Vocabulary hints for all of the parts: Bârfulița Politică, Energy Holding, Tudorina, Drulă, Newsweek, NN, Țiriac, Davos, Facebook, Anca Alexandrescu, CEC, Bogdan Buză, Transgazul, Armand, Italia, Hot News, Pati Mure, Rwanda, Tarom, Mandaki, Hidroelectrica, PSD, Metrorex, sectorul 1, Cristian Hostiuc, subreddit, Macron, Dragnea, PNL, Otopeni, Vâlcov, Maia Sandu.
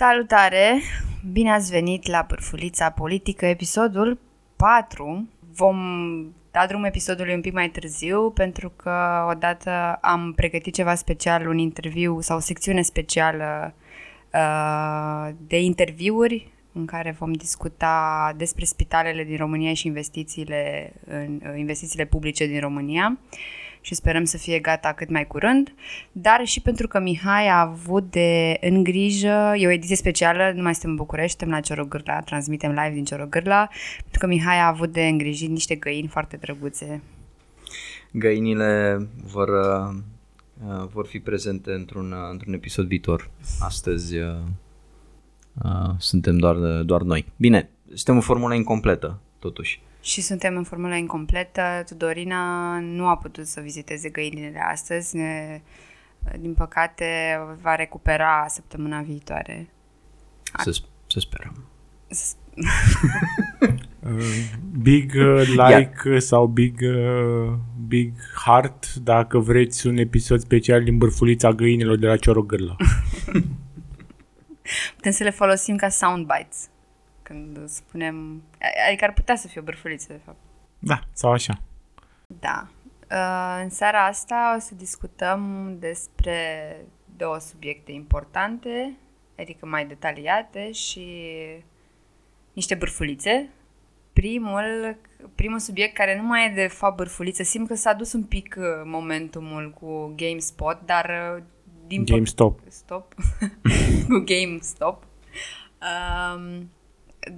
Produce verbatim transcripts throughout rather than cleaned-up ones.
Salutare! Bine ați venit la Bârfulița Politică, episodul patru. Vom da drumul episodului un pic mai târziu, pentru că odată am pregătit ceva special, un interviu sau o secțiune specială uh, de interviuri, în care vom discuta despre spitalele din România și investițiile, în, investițiile publice din România. Și sperăm să fie gata cât mai curând, dar și pentru că Mihai a avut de în grijă, e o ediție specială, nu mai suntem în București, suntem la Ciorogârla, transmitem live din Ciorogârla, pentru că Mihai a avut de îngrijit niște găini foarte drăguțe. Găinile vor, vor fi prezente într-un, într-un episod viitor. Astăzi uh, uh, suntem doar, doar noi. Bine, suntem o formulă incompletă, totuși. Și suntem în formula incompletă. Tudorina nu a putut să viziteze găinile astăzi. Ne, din păcate, va recupera săptămâna viitoare. Ar... Să, să sperăm. S- big like yeah. Sau big, big heart dacă vreți un episod special din Bârfulița găinilor de la Ciorogârla. Putem să le folosim ca soundbites. Când spunem... Adică ar putea să fie o bârfuliță, de fapt. Da, sau așa. Da. În seara asta o să discutăm despre două subiecte importante, adică mai detaliate și niște bârfulițe. Primul, primul subiect care nu mai e de fapt bârfuliță, simt că s-a dus un pic momentumul cu GameSpot, dar... din GameStop. P- stop. Cu GameStop. Um,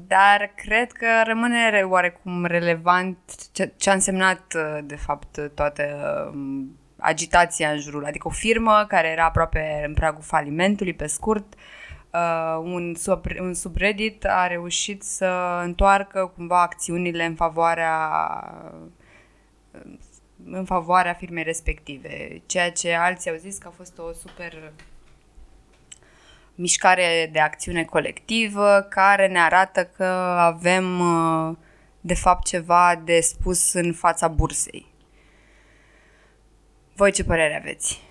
Dar cred că rămâne oarecum relevant ce a însemnat, de fapt, toată agitația în jurul. Adică o firmă care era aproape în pragul falimentului, pe scurt, un, sub, un subreddit a reușit să întoarcă cumva acțiunile în favoarea, în favoarea firmei respective. Ceea ce alții au zis că a fost o super... mișcare de acțiune colectivă care ne arată că avem de fapt ceva de spus în fața bursei. Voi ce părere aveți?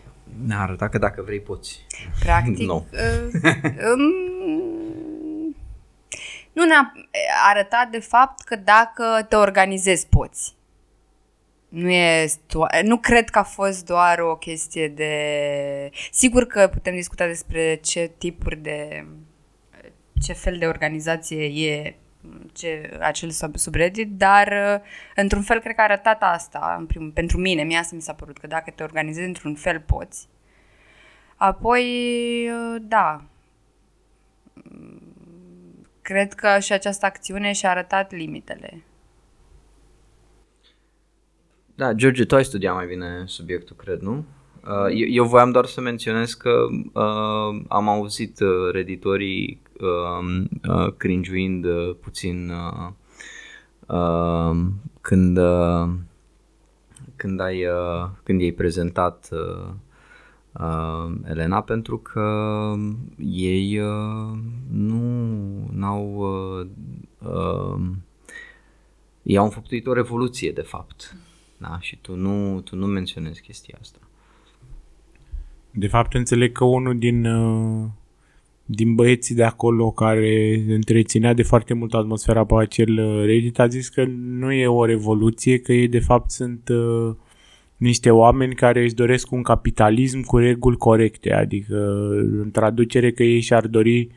Ne-a arătat că dacă vrei poți. Practic, no. uh, um, nu ne-a arătat de fapt că dacă te organizezi poți. Nu, e, nu cred că a fost doar o chestie de... Sigur că putem discuta despre ce tipuri de... ce fel de organizație e ce, acel subreddit, dar într-un fel cred că a arătat asta, în primul, pentru mine, mie asta mi s-a părut, că dacă te organizezi într-un fel poți. Apoi, da, cred că și această acțiune și-a arătat limitele. Da, George, tu ai studiat mai bine subiectul, cred, nu? Eu, eu voiam doar să menționez că uh, am auzit redditorii uh, uh, cringiuind uh, puțin uh, uh, când, uh, când, ai, uh, când i-ai prezentat uh, uh, Elena, pentru că ei uh, nu n-au... Uh, uh, i-au înfăptuit o revoluție, de fapt. Da, și tu nu, tu nu menționezi chestia asta. De fapt, înțeleg că unul din, din băieții de acolo care întreținea de foarte mult atmosfera pe acel Reddit a zis că nu e o revoluție, că ei de fapt sunt uh, niște oameni care își doresc un capitalism cu reguli corecte. Adică, în traducere, că ei și-ar dori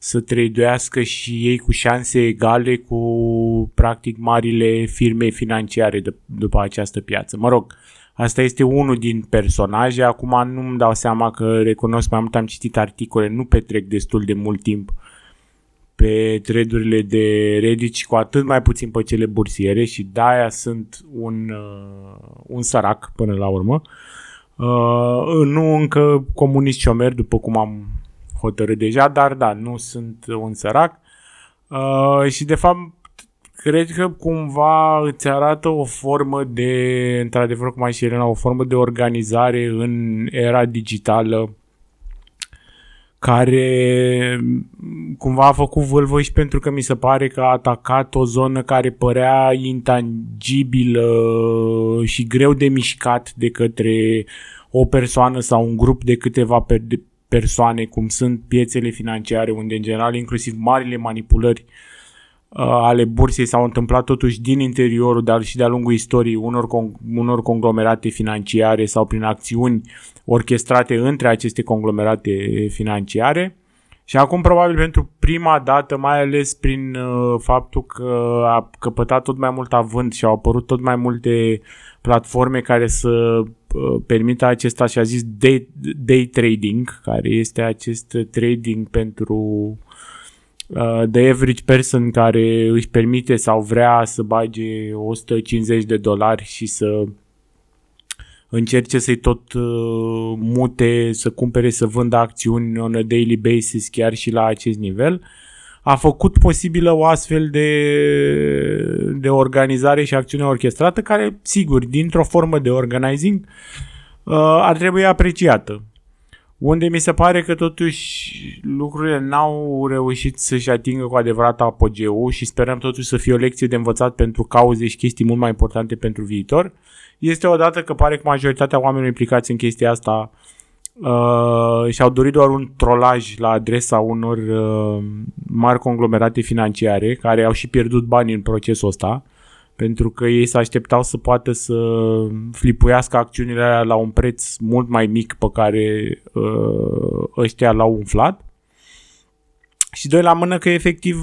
să trăiduiască și ei cu șanse egale cu, practic, marile firme financiare d- după această piață. Mă rog, asta este unul din personaje. Acum nu-mi dau seama că, recunosc, mai mult am citit articole, nu petrec destul de mult timp pe thread-urile de Reddit și cu atât mai puțin pe cele bursiere și de-aia sunt un, un sărac până la urmă. Uh, nu încă comunist șomer, după cum am hotărât deja, dar da, nu sunt un sărac uh, și de fapt cred că cumva îți arată o formă de, într-adevăr cum ai și Elena, o formă de organizare în era digitală care cumva a făcut vâlvă și pentru că mi se pare că a atacat o zonă care părea intangibilă și greu de mișcat de către o persoană sau un grup de câteva persoane persoane, cum sunt piețele financiare, unde în general inclusiv marile manipulări uh, ale bursei s-au întâmplat totuși din interiorul, dar și de-a lungul istoriei unor, con- unor conglomerate financiare sau prin acțiuni orchestrate între aceste conglomerate financiare. Și acum probabil pentru prima dată, mai ales prin uh, faptul că a căpătat tot mai mult avânt și au apărut tot mai multe platforme care să uh, permită acesta și a zis day, day trading, care este acest trading pentru uh, the average person care își permite sau vrea să bage o sută cincizeci de dolari și să încerce să-i tot uh, mute, să cumpere, să vândă acțiuni on a daily basis chiar și la acest nivel, a făcut posibilă o astfel de, de organizare și acțiune orchestrată care, sigur, dintr-o formă de organizing, uh, ar trebui apreciată. Unde mi se pare că totuși lucrurile n-au reușit să-și atingă cu adevărat apogeul și sperăm totuși să fie o lecție de învățat pentru cauze și chestii mult mai importante pentru viitor, este odată că pare că majoritatea oamenilor implicați în chestia asta uh, și-au dorit doar un trolaj la adresa unor uh, mari conglomerate financiare care au și pierdut bani în procesul ăsta, pentru că ei se așteptau să poată să flipuiască acțiunile alea la un preț mult mai mic pe care ăștia l-au umflat. Și doi la mână că efectiv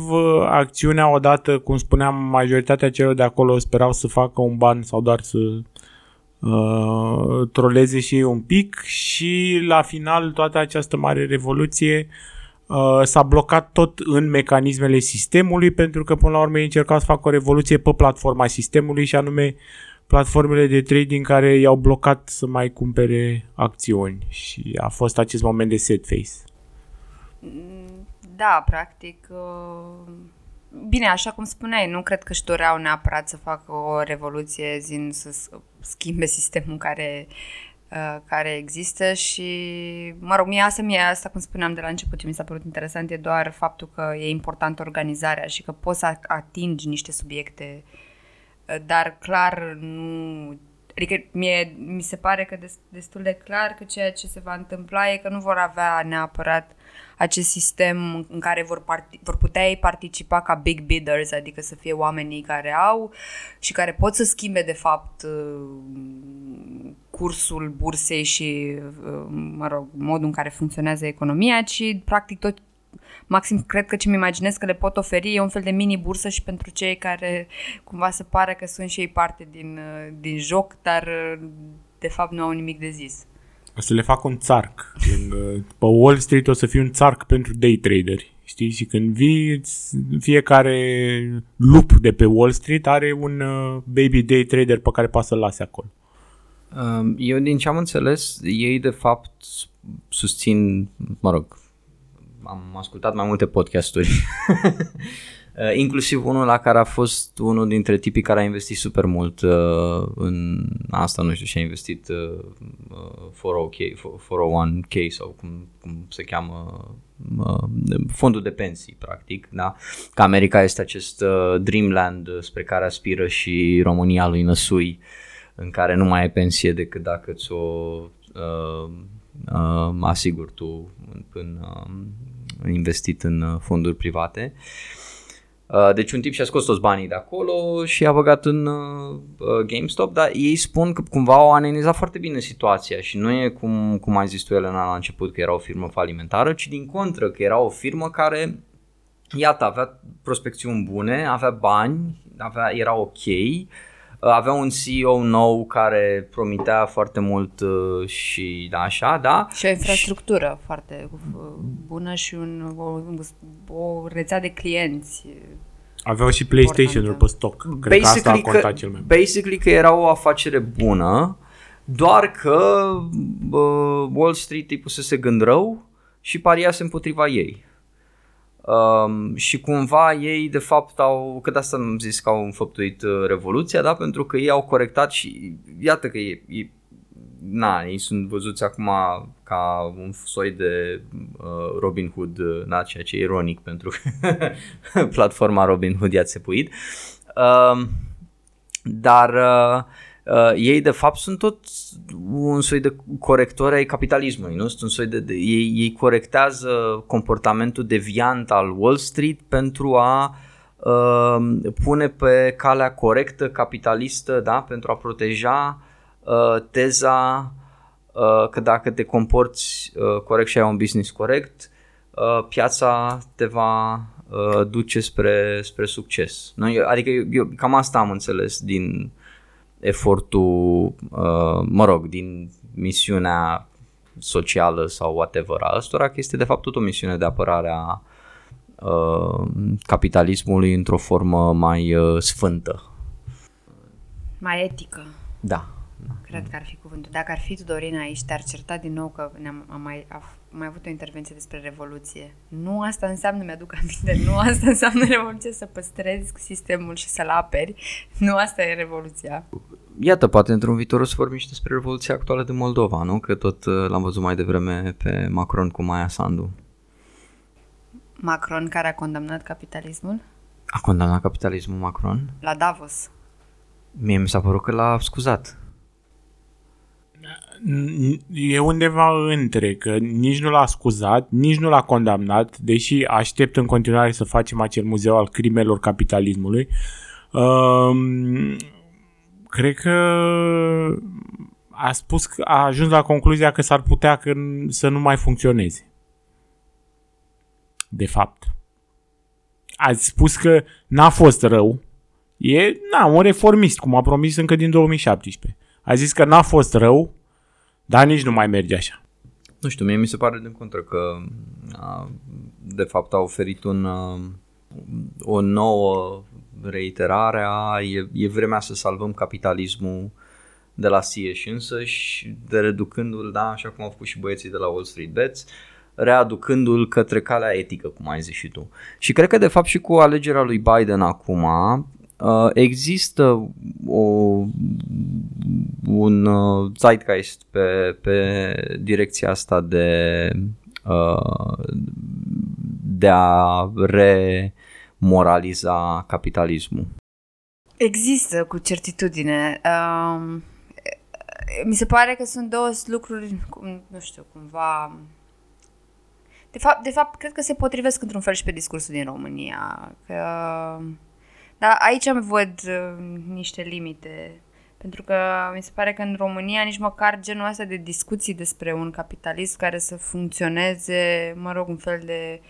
acțiunea odată, cum spuneam, majoritatea celor de acolo sperau să facă un ban sau doar să uh, troleze și ei un pic și la final toată această mare revoluție Uh, s-a blocat tot în mecanismele sistemului, pentru că până la urmă ei încercau să facă o revoluție pe platforma sistemului și anume platformele de trading care i-au blocat să mai cumpere acțiuni și a fost acest moment de sad face. Da, practic uh... bine, așa cum spuneai, nu cred că își doreau neapărat să facă o revoluție zi, să schimbe sistemul care care există și, mă rog, mie asta, mie asta, cum spuneam de la început, mi s-a părut interesant, e doar faptul că e importantă organizarea și că poți să atingi niște subiecte, dar clar nu... Adică mie, mi se pare că destul de clar că ceea ce se va întâmpla e că nu vor avea neapărat acest sistem în care vor, part- vor putea ei participa ca big bidders, adică să fie oamenii care au și care pot să schimbe de fapt cursul bursei și, mă rog, modul în care funcționează economia, ci practic tot, maxim cred că ce-mi imaginez că le pot oferi e un fel de mini-bursă și pentru cei care cumva se pare că sunt și ei parte din, din joc, dar de fapt nu au nimic de zis. O să le fac un țarc. Pe Wall Street o să fie un țarc pentru day traderi. Știi? Și când vii, fiecare lup de pe Wall Street are un baby day trader pe care poate să-l lase acolo. Eu, din ce am înțeles, ei de fapt susțin, mă rog, am ascultat mai multe podcasturi, inclusiv unul la care a fost unul dintre tipii care a investit super mult uh, în asta, nu știu, și a investit uh, patru zero K, patru zero unu K sau cum, cum se cheamă, uh, fondul de pensii, practic, da? Că America este acest uh, dreamland spre care aspiră și România lui Năsui, în care nu mai ai pensie decât dacă ți-o uh, uh, asiguri tu în, uh, investit în fonduri private. Uh, deci un tip și-a scos toți banii de acolo și a băgat în uh, GameStop, dar ei spun că cumva au analizat foarte bine situația și nu e cum, cum ai zis tu, Elena, la început, că era o firmă falimentară, ci din contră că era o firmă care, iată, avea prospecțiuni bune, avea bani, avea, era ok, avea un C E O nou care promitea foarte mult și așa, da? Și o infrastructură și... foarte bună și un, o, o rețea de clienți. Aveau și PlayStation-ul pe stock. Cred basically că asta a contat că, cel mai mult. Basically că era o afacere bună, doar că uh, Wall Street îi pusese gând rău și pariase împotriva ei. Um, și cumva ei de fapt au, că de asta am zis că au înfăptuit uh, revoluția, da? Pentru că ei au corectat și iată că e, e, na, ei sunt văzuți acum ca un soi de uh, Robin Hood, na, ceea ce e ironic pentru că platforma Robin Hood i-a țepuit, um, dar uh, Uh, ei de fapt sunt tot un soi de corectori ai capitalismului, nu? Sunt un soi de, de ei, ei corectează comportamentul deviant al Wall Street pentru a uh, pune pe calea corectă capitalistă, da? Pentru a proteja uh, teza uh, că dacă te comporți uh, corect și ai un business corect, uh, piața te va uh, duce spre, spre succes. Nu? Eu, adică eu, eu cam asta am înțeles din efortul, uh, mă rog, din misiunea socială sau whatever a ăstora, că este de fapt tot o misiune de apărare a uh, capitalismului într-o formă mai uh, sfântă. Mai etică. Da. Cred că ar fi cuvântul. Dacă ar fi Tudorina aici, te-ar certa din nou că ne-am am mai, am mai avut o intervenție despre revoluție. Nu asta înseamnă, mi-aduc aminte, nu asta înseamnă revoluție, să păstrezi sistemul și să-l aperi. Nu asta e revoluția. Iată, poate într-un viitor o să vorbim și despre revoluția actuală din Moldova, nu? Că tot l-am văzut mai devreme pe Macron cu Maia Sandu. Macron care a condamnat capitalismul? A condamnat capitalismul Macron? La Davos. Mie mi s-a părut că l-a scuzat. E undeva între, că nici nu l-a scuzat, nici nu l-a condamnat, deși aștept în continuare să facem acel muzeu al crimelor capitalismului. Um, cred că a spus că a ajuns la concluzia că s-ar putea că să nu mai funcționeze. De fapt. Ați spus că n-a fost rău. E, na, un reformist, cum a promis încă din două mii șaptesprezece. A zis că n-a fost rău, dar nici nu mai merge așa. Nu știu, mie mi se pare din contră că a, de fapt a oferit un, o nouă reiterare a e, e vremea să salvăm capitalismul de la sie și însăși, de reducându-l, da, așa cum au făcut și băieții de la Wall Street Bets, readucându-l către calea etică, cum ai zis și tu. Și cred că de fapt și cu alegerea lui Biden acum, Uh, există o, un uh, zeitgeist pe, pe direcția asta de, uh, de a remoraliza capitalismul. Există, cu certitudine. Uh, mi se pare că sunt două lucruri, nu știu, cumva... De fapt, de fapt, cred că se potrivesc într-un fel și pe discursul din România, că... Dar aici îmi văd uh, niște limite, pentru că mi se pare că în România nici măcar genul ăsta de discuții despre un capitalism care să funcționeze, mă rog, un fel de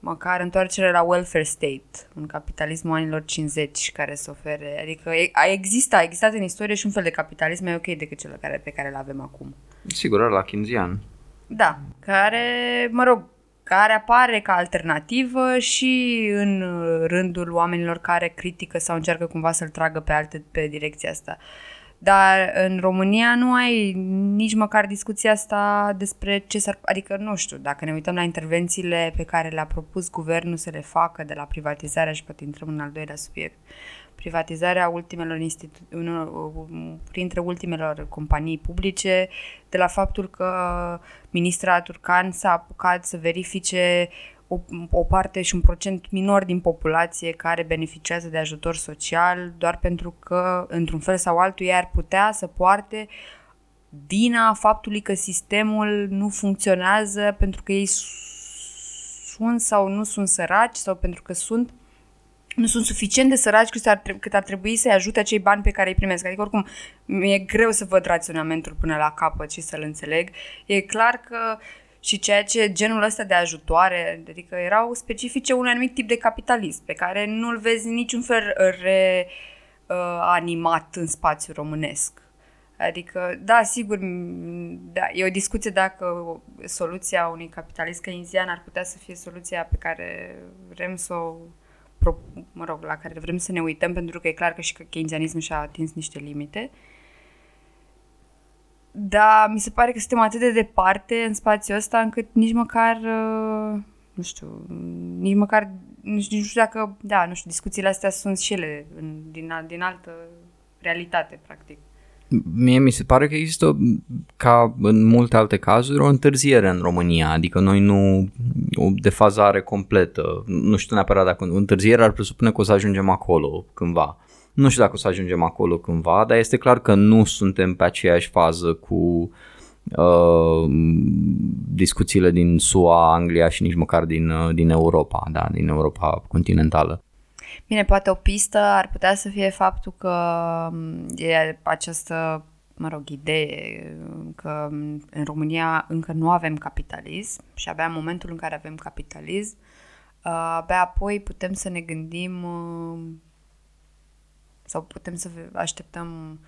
măcar întoarcere la welfare state, un capitalism anilor cincizeci care să ofere, adică a existat, a existat în istorie și un fel de capitalism mai ok decât cel care, pe care îl avem acum. Sigur, la keynesian. Da, care, mă rog, care apare ca alternativă și în rândul oamenilor care critică sau încearcă cumva să-l tragă pe alte pe direcția asta. Dar în România nu ai nici măcar discuția asta despre ce s-ar... Adică, nu știu, dacă ne uităm la intervențiile pe care le-a propus guvernul să le facă, de la privatizarea, și poate intrăm în al doilea subiect, privatizarea ultimelor institu- unor, printre ultimelor companii publice, de la faptul că ministra Turcan s-a apucat să verifice o, o parte și un procent minor din populație care beneficiază de ajutor social, doar pentru că, într-un fel sau altul, ea ar putea să poarte vina faptului că sistemul nu funcționează, pentru că ei sunt sau nu sunt săraci, sau pentru că sunt nu sunt suficient de săraci cât ar, trebui, cât ar trebui să-i ajute acei bani pe care îi primesc. Adică, oricum, mi-e greu să văd raționamentul până la capăt și să-l înțeleg. E clar că și ceea ce genul ăsta de ajutoare, adică erau specifice un anumit tip de capitalism, pe care nu-l vezi niciun fel reanimat în spațiul românesc. Adică, da, sigur, da, e o discuție dacă soluția unui capitalist keynesian ar putea să fie soluția pe care vrem să o... mă rog, la care vrem să ne uităm, pentru că e clar că și keynesianismul și-a atins niște limite. Dar mi se pare că suntem atât de departe în spațiul ăsta încât nici măcar, nu știu, nici măcar, nu știu, nu știu dacă, da, nu știu, discuțiile astea sunt și ele în, din, din altă realitate, practic. Mie mi se pare că există, ca în multe alte cazuri, o întârziere în România, adică noi nu, o defazare completă, nu știu neapărat dacă o întârziere ar presupune că o să ajungem acolo cândva, Nu știu dacă o să ajungem acolo cândva, dar este clar că nu suntem pe aceeași fază cu uh, discuțiile din S U A, Anglia și nici măcar din, din Europa, da, din Europa continentală. Bine, poate o pistă ar putea să fie faptul că e această, mă rog, idee că în România încă nu avem capitalism și abia în momentul în care avem capitalism, abia apoi putem să ne gândim sau putem să așteptăm,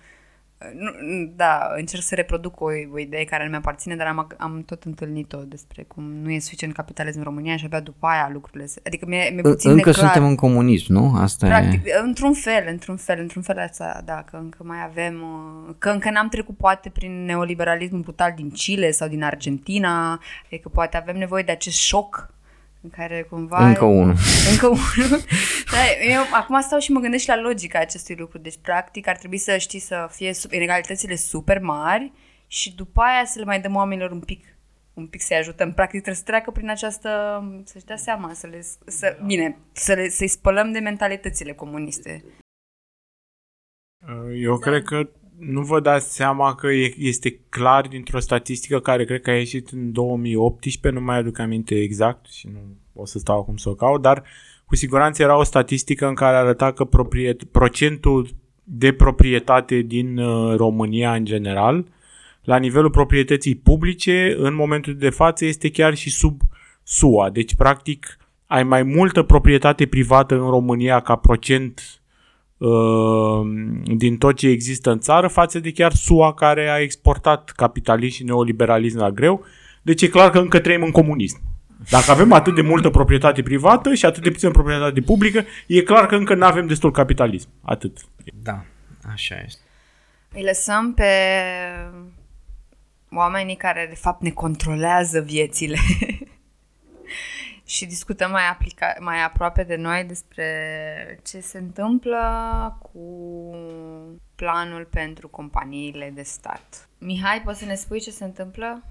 da, încerc să reproduc o, o idee care nu mi-aparține, dar am, am tot întâlnit-o despre cum nu e suficient capitalism în România și abia după aia lucrurile se... Adică mi-e, mi-e puțin neclar. Încă suntem în comunism, nu? Asta practic, e... într-un fel, într-un fel, într-un fel asta, da, că încă mai avem, că încă n-am trecut poate prin neoliberalismul brutal din Chile sau din Argentina, adică poate avem nevoie de acest șoc în care cumva... Încă unul. Încă unul. Da, eu acum stau și mă gândesc și la logica acestui lucru. Deci, practic, ar trebui să știi să fie inegalitățile super mari și după aia să le mai dăm oamenilor un pic, un pic să-i ajutăm. Practic, trebuie să treacă prin această... să-și dea seama, să le... Să, bine, să le, să-i spălăm de mentalitățile comuniste. Eu cred că nu vă dați seama că este clar dintr-o statistică care cred că a ieșit în două mii optsprezece, nu mai aduc aminte exact și nu o să stau acum să o caut, dar cu siguranță era o statistică în care arăta că propriet- procentul de proprietate din uh, România în general, la nivelul proprietății publice, în momentul de față este chiar și sub S U A. Deci, practic, ai mai multă proprietate privată în România ca procent din tot ce există în țară față de chiar S U A, care a exportat capitalism și neoliberalism la greu. Deci e clar că încă trăim în comunism. Dacă avem atât de multă proprietate privată și atât de puțină proprietate publică, e clar că încă nu avem destul capitalism. Atât. Da, așa este. Îi lăsăm pe oamenii care de fapt ne controlează viețile și discutăm mai, aplica- mai aproape de noi despre ce se întâmplă cu planul pentru companiile de stat. Mihai, poți să ne spui ce se întâmplă?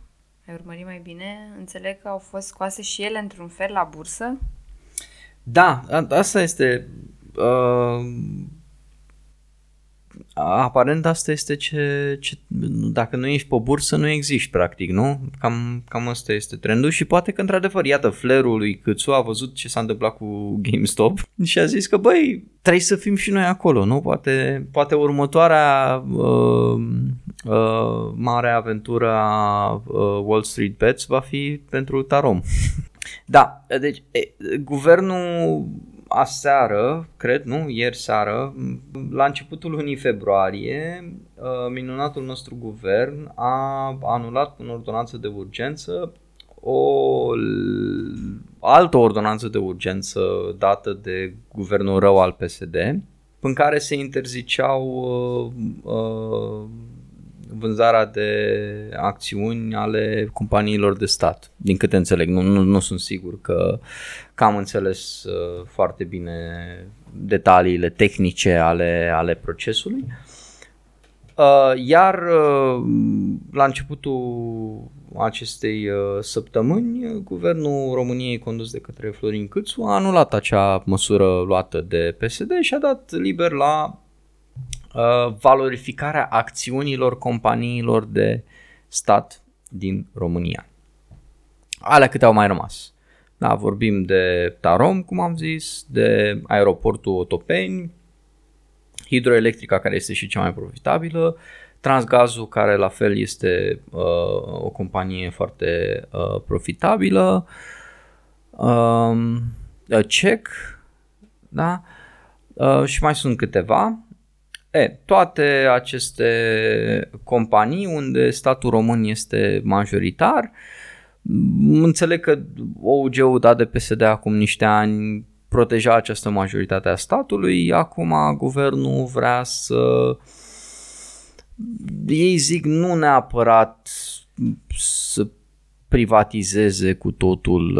Ai urmărit mai bine? Înțeleg că au fost scoase și ele într-un fel la bursă? Da, a- asta este... Uh, aparent asta este ce, ce... Dacă nu ești pe bursă, nu existi, practic, nu? Cam, cam asta este trendul și poate că, într-adevăr, iată, flerul lui Cîțu a văzut ce s-a întâmplat cu GameStop și a zis că, băi, trebuie să fim și noi acolo, nu? Poate, poate următoarea uh, uh, mare aventură a uh, Wall Street Bets va fi pentru Tarom. Da, deci, e, guvernul... Aseară, cred, nu? Ieri seară, la începutul lunii februarie, minunatul nostru guvern a anulat în ordonanță de urgență o altă ordonanță de urgență dată de guvernul rău al P S D, în care se interziceau uh, uh, vânzarea de acțiuni ale companiilor de stat, din câte înțeleg, nu, nu, nu sunt sigur că, că am înțeles uh, foarte bine detaliile tehnice ale, ale procesului. Uh, iar uh, la începutul acestei uh, săptămâni, Guvernul României condus de către Florin Cîțu a anulat acea măsură luată de P S D și a dat liber la valorificarea acțiunilor companiilor de stat din România. Alea câte au mai rămas. Da, vorbim de Tarom, cum am zis, de aeroportul Otopeni, Hidroelectrica, care este și cea mai profitabilă, Transgazul, care la fel este uh, o companie foarte uh, profitabilă, uh, C E C, da? uh, și mai sunt câteva. E, toate aceste companii unde statul român este majoritar, înțeleg că O U G-ul dat de P S D acum niște ani proteja această majoritate a statului, acum guvernul vrea să, ei zic, nu neapărat să privatizeze cu totul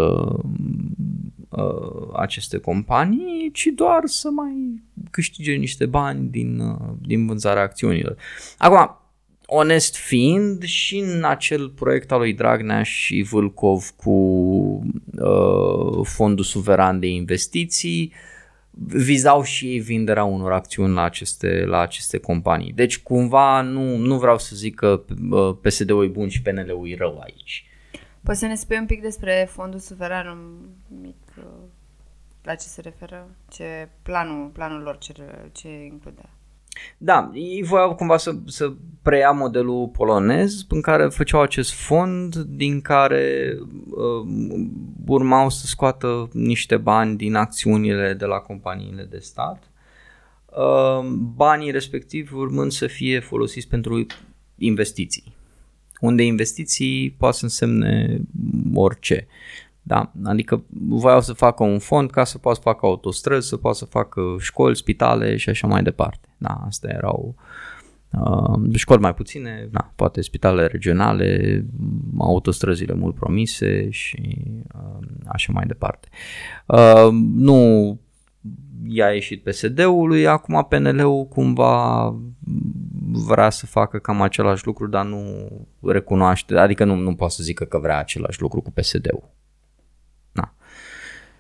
uh, uh, aceste companii, ci doar să mai câștige niște bani din, uh, din vânzarea acțiunilor. Acum, onest fiind, și în acel proiect al lui Dragnea și Vâlcov cu uh, fondul suveran de investiții, vizau și ei vinderea unor acțiuni la aceste, la aceste companii. Deci cumva nu, nu vreau să zic că P S D-ul e bun și P N L-ul e rău aici. Poți să ne spui un pic despre fondul suveran, un mic, la ce se referă, ce planul, planul lor, ce, ce include? Da, ei voiau cumva să, să preia modelul polonez în care făceau acest fond din care uh, urmau să scoată niște bani din acțiunile de la companiile de stat, uh, banii respectivi urmând să fie folosiți pentru investiții, unde investiții poate să însemne orice. Da, adică voiau să facă un fond ca să poată să facă autostrăzi, să poată să facă școli, spitale și așa mai departe. Da, astea erau uh, școli mai puține, da, poate spitale regionale, autostrăzile mult promise și uh, așa mai departe. Uh, nu i-a ieșit P S D-ului, acum P N L-ul cumva vrea să facă cam același lucru, dar nu recunoaște, adică nu, nu poate să zică că vrea același lucru cu P S D-ul.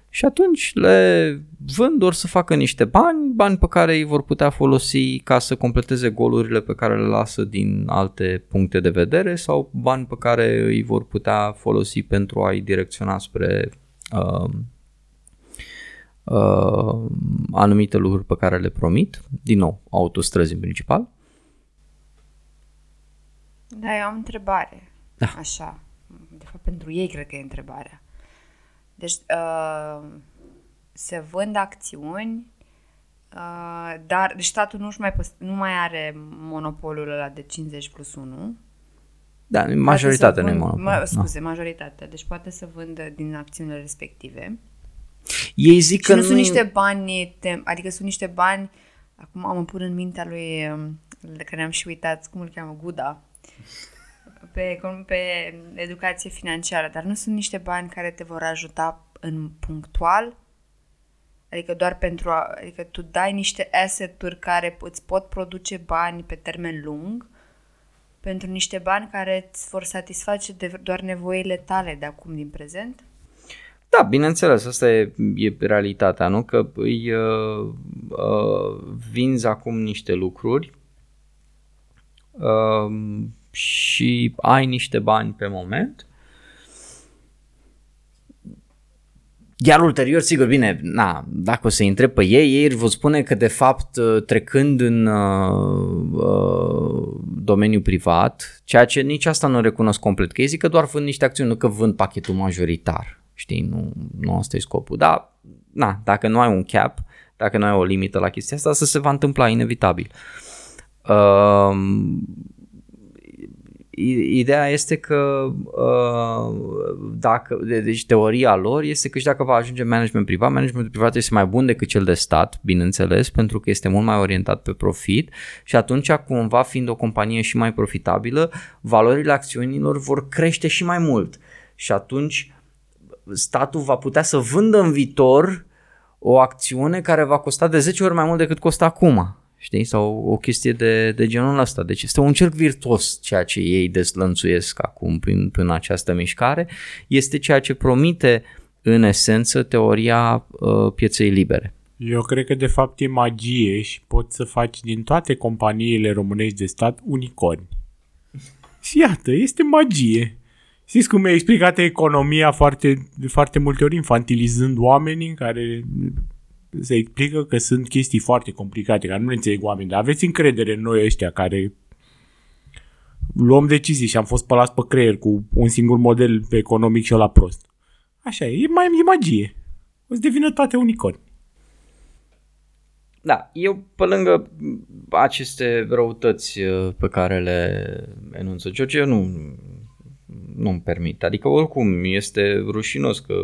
Și atunci le vând, or să facă niște bani, bani pe care îi vor putea folosi ca să completeze golurile pe care le lasă din alte puncte de vedere sau bani pe care îi vor putea folosi pentru a-i direcționa spre uh, uh, anumite lucruri pe care le promit, din nou, autostrăzi în principal. Da, eu am întrebare. Da. Așa, de fapt pentru ei cred că e întrebarea. Deci uh, se vând acțiuni, uh, dar statul nu, mai păst- nu mai are monopolul ăla de cincizeci plus unu. Da, majoritatea nu e monopol. Ma, scuze, no. majoritatea. Deci poate să vândă din acțiunile respective. Ei zic și că nu sunt niște bani, tem- adică sunt niște bani, acum am pus în mintea lui, că ne-am și uitat, cum îl cheamă, Guda. Pe, pe educație financiară, dar nu sunt niște bani care te vor ajuta în punctual? Adică doar pentru a, adică tu dai niște asset-uri care îți pot produce bani pe termen lung pentru niște bani care îți vor satisface de, doar nevoile tale de acum din prezent? Da, bineînțeles, asta e, e realitatea, nu? Că îi uh, uh, vinzi acum niște lucruri uh, și ai niște bani pe moment. Iar ulterior, sigur, bine, na, dacă o să-i întreb pe ei, ei vă spune că de fapt trecând în uh, domeniul privat, ceea ce nici asta nu recunosc complet, că ei zic că doar vând niște acțiuni, nu că vând pachetul majoritar, știi, nu, nu asta e scopul, dar na, dacă nu ai un cap, dacă nu ai o limită la chestia asta, asta se va întâmpla inevitabil. Uh, Ideea este că dacă, deci teoria lor este că și dacă va ajunge management privat, managementul privat este mai bun decât cel de stat, bineînțeles, pentru că este mult mai orientat pe profit și atunci cumva fiind o companie și mai profitabilă, valorile acțiunilor vor crește și mai mult și atunci statul va putea să vândă în viitor o acțiune care va costa de zece ori mai mult decât costă acum. Știi? Sau o chestie de, de genul ăsta. Deci este un cerc virtuos ceea ce ei dezlănțuiesc acum prin, prin această mișcare. Este ceea ce promite în esență teoria uh, pieței libere. Eu cred că de fapt e magie și poți să faci din toate companiile românești de stat unicorni. Și iată, este magie. Știți cum mi-a explicat economia foarte, foarte multe ori infantilizând oamenii care... se explică că sunt chestii foarte complicate, care nu le înțeleg oamenii, dar aveți încredere în noi ăștia care luăm decizii și am fost spălați pe creier cu un singur model economic și ăla prost. Așa e, e, mai, e magie. O să devină toate unicorni. Da, eu pe lângă aceste răutăți pe care le enunță George, eu nu... nu-mi permit. Adică oricum este rușinos că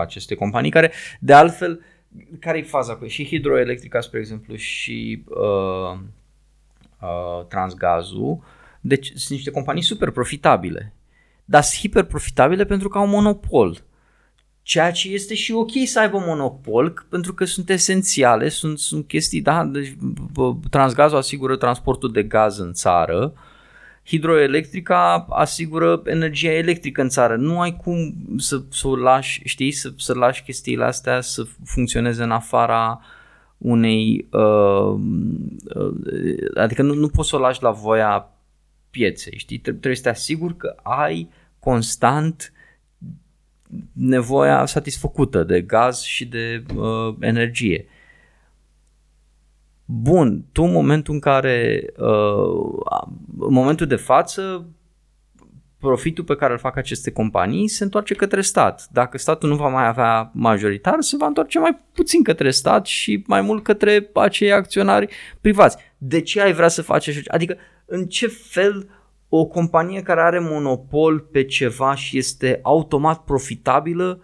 aceste companii care, de altfel, care-i faza cu și Hidroelectrica, spre exemplu, și uh, uh, Transgazul, deci sunt niște companii super profitabile, dar sunt hiper profitabile pentru că au monopol. Ceea ce este și ok să aibă monopol, pentru că sunt esențiale, sunt, sunt chestii, da, deci Transgazul asigură transportul de gaz în țară, Hidroelectrica asigură energia electrică în țară. Nu ai cum să, să o lași, știi, să, să lași chestiile astea să funcționeze în afara unei, uh, uh, adică nu, nu poți să o lași la voia pieței, știi, Tre- trebuie să te asiguri că ai constant nevoia satisfăcută de gaz și de uh, energie. Bun, tu în momentul în care, în momentul de față, profitul pe care îl fac aceste companii se întoarce către stat. Dacă statul nu va mai avea majoritar, se va întoarce mai puțin către stat și mai mult către acei acționari privați. De ce ai vrea să faci așa? Adică în ce fel o companie care are monopol pe ceva și este automat profitabilă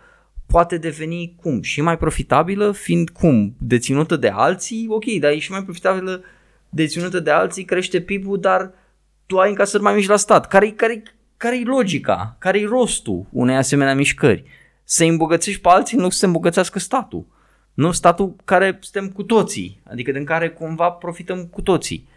poate deveni cum? Și mai profitabilă fiind cum? Deținută de alții? Ok, dar e și mai profitabilă deținută de alții, crește P I B-ul, dar tu ai încasări mai mici la stat. Care-i, care-i, care-i logica? Care-i rostul unei asemenea mișcări? Să-i îmbogățești pe alții în loc să se îmbogățească statul. Nu? Statul care suntem cu toții, adică din care cumva profităm cu toții.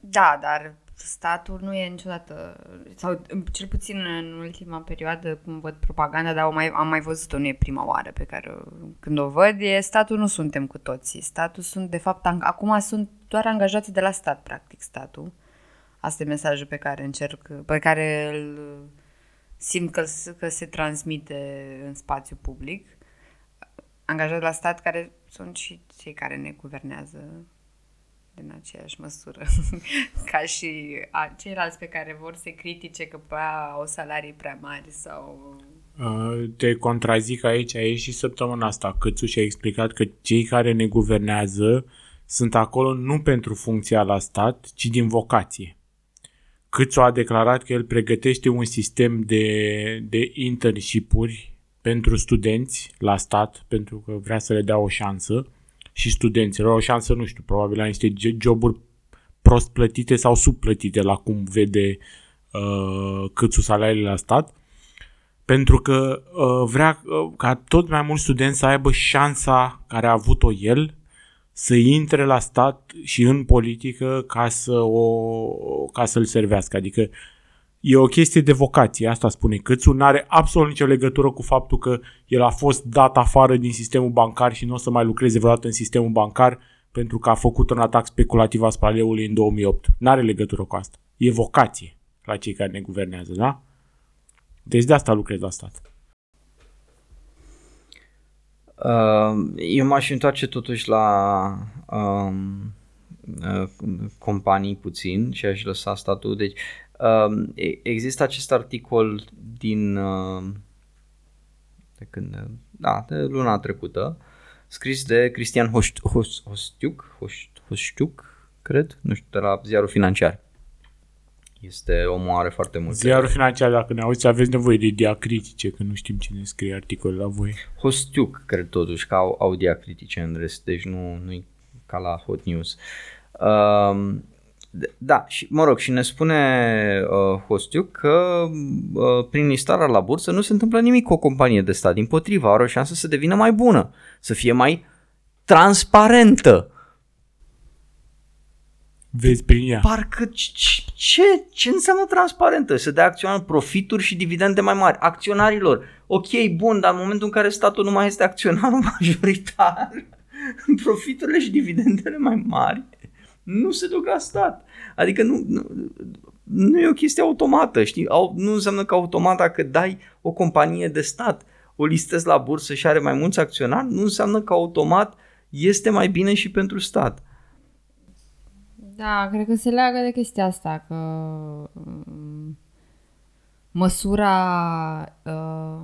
Da, dar... statul nu e niciodată, sau cel puțin în ultima perioadă, cum văd propaganda, dar mai, am mai văzut-o, nu e prima oară pe care când o văd, e statul nu suntem cu toții, statul sunt de fapt, acum sunt doar angajați de la stat, practic statul. Asta e mesajul pe care încerc, pe care îl simt că, că se transmite în spațiu public. Angajați de la stat care sunt și cei care ne guvernează în aceeași măsură, ca și ceilalți pe care vor să critice că păi, au salarii prea mari sau... Te contrazic aici, a ieșit săptămâna asta. Cîțu și-a explicat că cei care ne guvernează sunt acolo nu pentru funcția la stat, ci din vocație. Cîțu a declarat că el pregătește un sistem de, de internship-uri pentru studenți la stat, pentru că vrea să le dea o șansă. Și studenților o șansă, nu știu, probabil la niște joburi prost plătite sau subplătite la cum vede uh, Cîțu salariile la stat, pentru că uh, vrea uh, ca tot mai mulți studenți să aibă șansa care a avut-o el să intre la stat și în politică ca, să o, ca să-l servească. Adică e o chestie de vocație, asta spune Cîțu, n-are absolut nicio legătură cu faptul că el a fost dat afară din sistemul bancar și nu o să mai lucreze vreodată în sistemul bancar pentru că a făcut un atac speculativ asupra leului în două mii opt. N-are legătură cu asta. E vocație la cei care ne guvernează, da? Deci de asta lucrez la stat. Uh, eu m-aș întoarce totuși la... Um... companii puțin și aș lăsa statul. Deci există acest articol din de când, da, de luna trecută, scris de Cristian Hostiuc, Hostiuc, cred, nu știu, de la Ziarul Financiar. Este omul, are foarte multe. Ziarul Financiar, dacă ne auziți, aveți nevoie de diacritice, că nu știm cine scrie articolul la voi. Hostiuc, cred totuși că au, au diacritice în rest, deci nu nu ca la Hot News. Uh, da, și mă rog, și ne spune uh, Hostiuc că uh, prin listarea la bursă nu se întâmplă nimic cu o companie de stat. Dimpotrivă, are o șansă să devină mai bună, să fie mai transparentă. Vezi prin ea. Parcă ce, ce înseamnă transparentă? Să dea acționar profituri și dividende mai mari acționarilor. Ok, bun, dar în momentul în care statul nu mai este acționarul majoritar, profiturile și dividendele mai mari nu se duc la stat. Adică nu, nu, nu e o chestie automată, știi? Au, nu înseamnă că automata că dai o companie de stat, o listezi la bursă și are mai mulți acționari, nu înseamnă că automat este mai bine și pentru stat. Da, cred că se leagă de chestia asta, că măsura... Uh...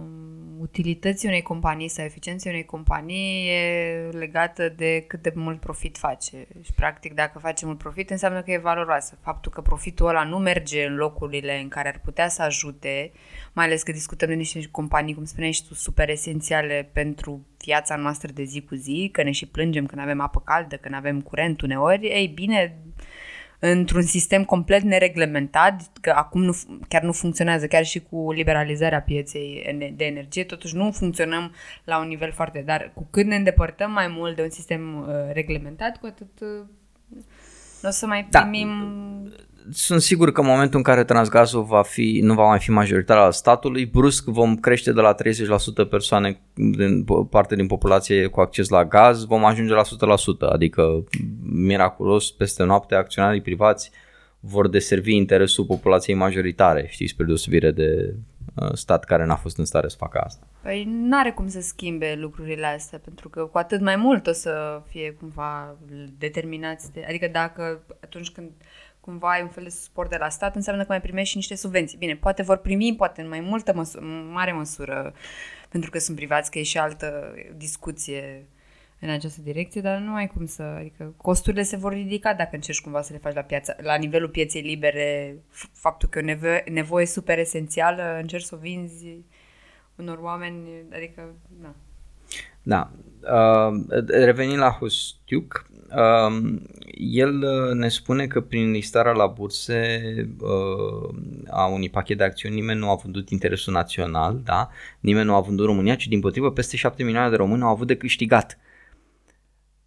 utilității unei companii sau eficienței unei companii e legată de cât de mult profit face. Și practic dacă face mult profit înseamnă că e valoroasă. Faptul că profitul ăla nu merge în locurile în care ar putea să ajute, mai ales că discutăm de niște companii, cum spuneai și tu, super esențiale pentru viața noastră de zi cu zi, că ne și plângem când avem apă caldă, când avem curent uneori, ei bine... într-un sistem complet nereglementat, că acum nu, chiar nu funcționează, chiar și cu liberalizarea pieței de energie, totuși nu funcționăm la un nivel foarte, dar cu cât ne îndepărtăm mai mult de un sistem uh, reglementat, cu atât uh, Nu o să mai primim... Da. Sunt sigur că în momentul în care Transgazul va fi, nu va mai fi majoritar al statului, brusc vom crește de la treizeci la sută persoane din parte din populație cu acces la gaz, vom ajunge la o sută la sută, adică miraculos, peste noapte, acționarii privați vor deservi interesul populației majoritare, știi, spre deosebire de stat care n-a fost în stare să facă asta. Păi n-are cum să schimbe lucrurile astea, pentru că cu atât mai mult o să fie cumva determinați, de, adică dacă atunci când cumva ai un fel de suport de la stat, înseamnă că mai primești și niște subvenții. Bine, poate vor primi, poate în mai multă măsură, mare măsură, pentru că sunt privați, că e și altă discuție în această direcție, dar nu ai cum să... Adică costurile se vor ridica dacă încerci cumva să le faci la piața, la nivelul pieței libere, faptul că e o nevoie, nevoie super esențială, încerci să o vinzi unor oameni, adică... Na. Da. Uh, revenind la Hostiuc, uh, el ne spune că prin listarea la burse uh, a unui pachet de acțiuni nimeni nu a vândut interesul național, da? Nimeni nu a vândut România, ci din potrivă peste șapte milioane de români au avut de câștigat.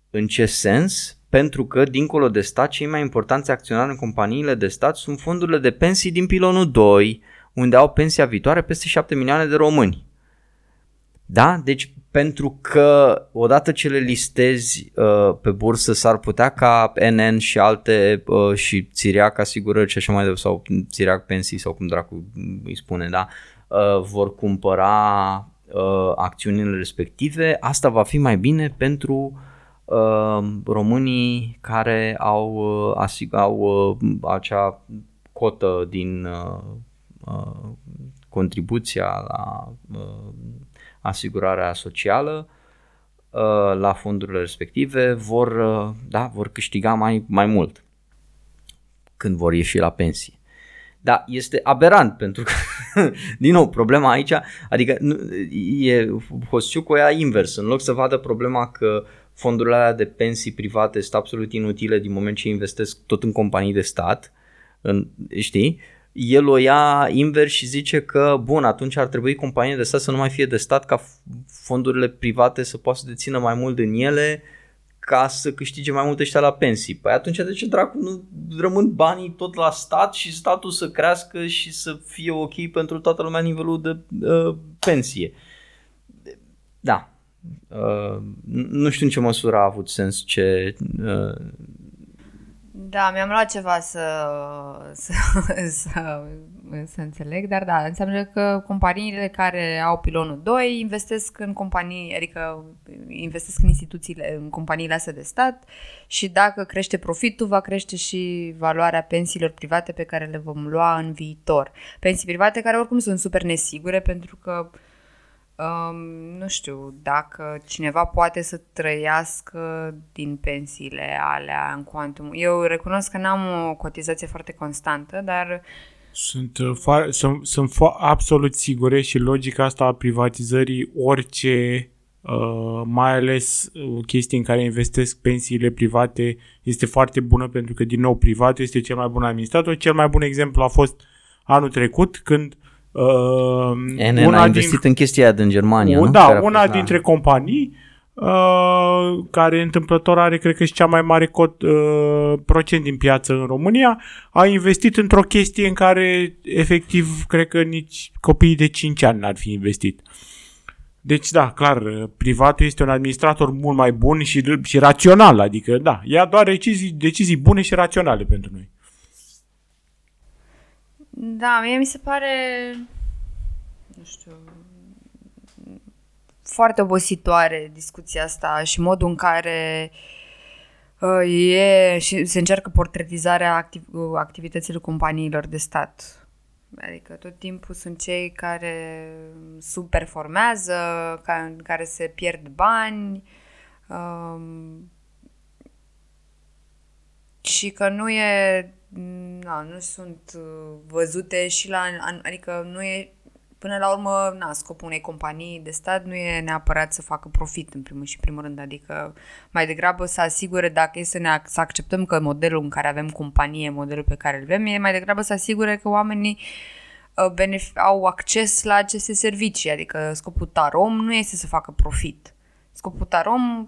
În ce sens? Pentru că, dincolo de stat, cei mai importanți acționari în companiile de stat sunt fondurile de pensii din pilonul doi, unde au pensia viitoare peste șapte milioane de români. Da? Deci, pentru că odată ce le listezi uh, pe bursă, s-ar putea ca N N și alte uh, și Țiriac asigurări și așa mai departe, sau Țiriac pensii sau cum dracu îi spune, da, uh, vor cumpăra uh, acțiunile respective, asta va fi mai bine pentru uh, românii care au, uh, asig- au uh, acea cotă din uh, uh, contribuția la... Uh, asigurarea socială la fondurile respective, vor, da, vor câștiga mai, mai mult când vor ieși la pensie. Dar este aberant pentru că, din nou, problema aici, adică e Hostiuc-ul ea invers, în loc să vadă problema că fondurile alea de pensii private sunt absolut inutile din moment ce investesc tot în companii de stat, în, știi? El o ia invers și zice că, bun, atunci ar trebui companiile de stat să nu mai fie de stat, ca fondurile private să poată să dețină mai mult din ele ca să câștige mai multe ăștia la pensii. Păi atunci de ce dracu nu rămân banii tot la stat și statul să crească și să fie ok pentru toată lumea nivelul de uh, pensie? Da. Uh, nu știu în ce măsură a avut sens ce... Uh, Da, mi-am luat ceva să, să, să, să înțeleg, dar da, înseamnă că companiile care au pilonul doi investesc în companii, adică investesc în instituțiile, în companiile astea de stat, și dacă crește profitul, va crește și valoarea pensiilor private pe care le vom lua în viitor. Pensii private care oricum sunt super nesigure, pentru că Um, nu știu, dacă cineva poate să trăiască din pensiile alea în quantum. Eu recunosc că n-am o cotizație foarte constantă, dar... Sunt, fa- sunt, sunt fa- absolut sigure și logica asta a privatizării orice, uh, mai ales chestii în care investesc pensiile private, este foarte bună, pentru că, din nou, privatul este cel mai bun administrator. Cel mai bun exemplu a fost anul trecut, când Uh, N N a investit din, în chestia din Germania, uh, nu? Da, una fost, dintre da. companii uh, care întâmplător are, cred că, și cea mai mare cot, uh, procent din piață în România, a investit într-o chestie în care, efectiv, cred că nici copiii de cinci ani n-ar fi investit. Deci, da, clar, privatul este un administrator mult mai bun și, și rațional, adică, da, ia doar decizii, decizii bune și raționale pentru noi. Da, mie mi se pare, nu știu, foarte obositoare discuția asta și modul în care uh, e și se încearcă portretizarea activ, activităților companiilor de stat. Adică tot timpul sunt cei care subperformează, care, care se pierd bani, uh, și că nu e... Na, nu sunt văzute și la, adică nu e, până la urmă, na, scopul unei companii de stat nu e neapărat să facă profit în primul și primul rând, adică mai degrabă să asigure, dacă e să ne să acceptăm că modelul în care avem companie, modelul pe care îl avem, e mai degrabă să asigure că oamenii benefic- au acces la aceste servicii, adică scopul Tarom nu este să facă profit. Scopul Tarom